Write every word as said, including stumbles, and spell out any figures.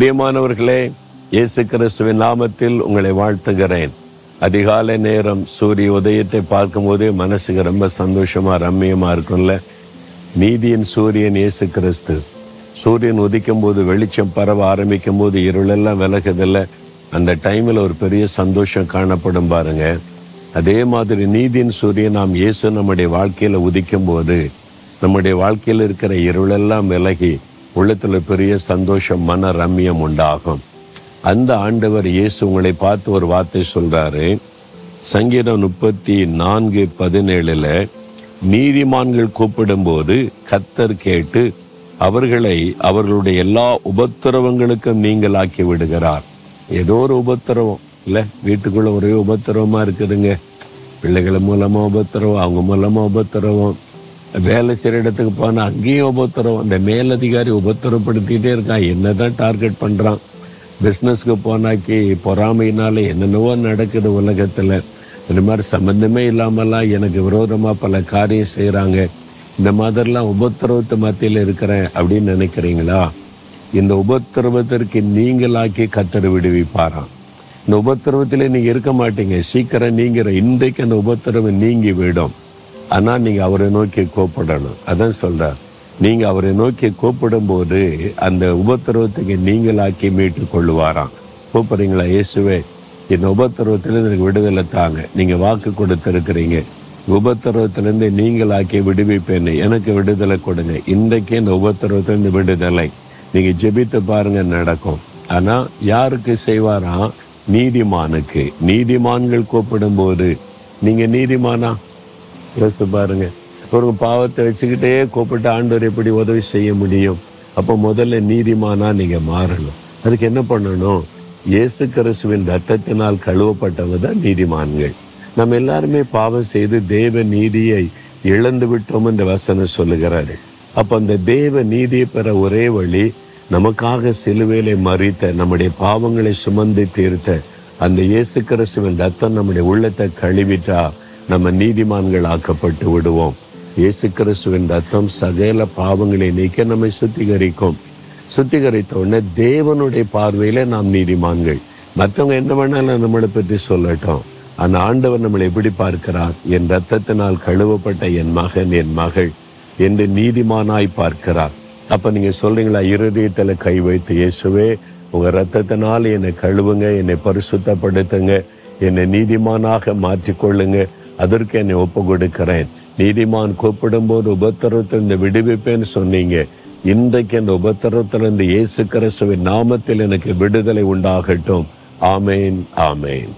பிரியமானவர்களே, இயேசு கிறிஸ்துவின் நாமத்தில் உங்களை வாழ்த்துகிறேன். அதிகாலை நேரம் சூரிய உதயத்தை பார்க்கும்போதே மனசுக்கு ரொம்ப சந்தோஷமாக ரம்மியமாக இருக்கும்ல. நீதியின் சூரியன் இயேசு கிறிஸ்து. சூரியன் உதிக்கும் போது, வெளிச்சம் பரவ ஆரம்பிக்கும் போது, இருளெல்லாம் விலகுதில்லை. அந்த டைமில் ஒரு பெரிய சந்தோஷம் காணப்படும் பாருங்க. அதே மாதிரி நீதியின் சூரியன் நாம் இயேசு நம்முடைய வாழ்க்கையில் உதிக்கும் போது நம்முடைய வாழ்க்கையில் இருக்கிற இருளெல்லாம் விலகி உள்ளத்தில் பெரிய சந்தோஷம், மன ரம்மியம் உண்டாகும். அந்த ஆண்டவர் இயேசு உங்களை பார்த்து ஒரு வார்த்தை சொல்றாரு. சங்கீதம் முப்பத்தி நான்கு பதினேழுல, நீதிமான்கள் கூப்பிடும் போது கர்த்தர் கேட்டு அவர்களை அவர்களுடைய எல்லா உபத்திரவங்களுக்கும் நீங்கள் ஆக்கி விடுகிறார். ஏதோ ஒரு உபத்திரவம் இல்லை, வீட்டுக்குள்ள ஒரே உபத்திரவமா இருக்குதுங்க. பிள்ளைகள் மூலமா உபத்திரவம், அவங்க மூலமா உபத்திரவம், வேலை செய்கிற இடத்துக்கு போனால் அங்கேயும் உபத்திரம், அந்த மேலதிகாரி உபத்திரப்படுத்திகிட்டே இருக்கான், என்ன தான் டார்கெட் பண்ணுறான். பிஸ்னஸ்க்கு போனாக்கி பொறாமையினால் என்னென்னவோ நடக்குது உலகத்தில். இந்த மாதிரி சம்மந்தமே இல்லாமலாம் எனக்கு விரோதமாக பல காரியம் செய்கிறாங்க. இந்த மாதிரிலாம் உபத்திரவத்தை மத்தியில் இருக்கிறேன் அப்படின்னு நினைக்கிறீங்களா? இந்த உபத்திரவத்திற்கு நீங்களாக்கி கத்தர் விடுவிப்பாராம். இந்த உபத்திரவத்தில் நீங்கள் இருக்க மாட்டீங்க, சீக்கிரம் நீங்கிற இன்றைக்கு அந்த உபத்திரவை நீங்கி விடும். ஆனால் நீங்கள் அவரை நோக்கி கூப்பிடணும். அதான் சொல்கிறார், நீங்கள் அவரை நோக்கி கூப்பிடும் போது அந்த உபத்திரவத்துக்கு நீங்களாக்கி மீட்டு கொள்ளுவாராம். கூப்பிட்றீங்களா? இயேசுவே, இந்த உபத்திரவத்திலேருந்து எனக்கு விடுதலை தாங்க, நீங்கள் வாக்கு கொடுத்துருக்குறீங்க, உபத்திரவத்திலேருந்து நீங்களாக்கி விடுவிப்பேன்னு எனக்கு விடுதலை கொடுங்க, இன்றைக்கே இந்த உபத்திரவத்திலேருந்து விடுதலை. நீங்கள் ஜெபித்து பாருங்கள், நடக்கும். ஆனால் யாருக்கு செய்வாராம்? நீதிமானுக்கு. நீதிமான்கள் கூப்பிடும் போது நீங்கள் நீதிமானா? யோசிச்சு பாருங்க. ஒரு பாவத்தை வச்சுக்கிட்டே கூப்பிட்டு ஆண்டவர் எப்படி உதவி செய்ய முடியும்? அப்போ முதல்ல நீதிமானா நீங்கள் மாறணும். அதுக்கு என்ன பண்ணணும்? இயேசு கிறிஸ்துவின் ரத்தத்தினால் கழுவப்பட்டவங்க தான் நீதிமான்கள். நம்ம எல்லாருமே பாவம் செய்து தேவ நீதியை இழந்து விட்டோம் இந்த வசனம் சொல்லுகிறாரு. அப்போ அந்த தேவ நீதியை பெற ஒரே வழி, நமக்காக சிலுவையிலே மறித்த, நம்முடைய பாவங்களை சுமந்து தீர்த்த அந்த இயேசு கிறிஸ்துவின் ரத்தம் நம்முடைய உள்ளத்தை கழுவிட்டா நம்ம நீதிமான்கள் ஆக்கப்பட்டு விடுவோம். இயேசு கிறிஸ்துவின் ரத்தம் சகல பாவங்களை நீக்க நம்மை சுத்திகரிக்கும். சுத்திகரித்த உடனே தேவனுடைய பார்வையில் நாம் நீதிமான்கள். மற்றவங்க என்ன வேணாலும் நம்மளை பற்றி சொல்லட்டும், ஆனால் ஆண்டவர் நம்மளை எப்படி பார்க்கிறார்? என் ரத்தத்தினால் கழுவப்பட்ட என் மகன், என் மகள் என்று நீதிமானாய் பார்க்கிறார். அப்போ நீங்கள் சொல்கிறீங்களா? இருதயத்தில் கை வைத்து, இயேசுவே உங்கள் ரத்தத்தினால் என்னை கழுவுங்க, என்னை பரிசுத்தப்படுத்துங்க, என்னை நீதிமானாக மாற்றிக்கொள்ளுங்க, அதற்கு என்னை ஒப்பு கொடுக்கிறேன். நீதிமான் கூப்பிடும்போது உபத்திரத்திலிருந்து விடுவிப்பேன்னு சொன்னீங்க. இன்றைக்கு அந்த உபத்திரத்திலிருந்து இயேசு கிறிஸ்துவின் நாமத்தில் எனக்கு விடுதலை உண்டாகட்டும். ஆமேன், ஆமேன்.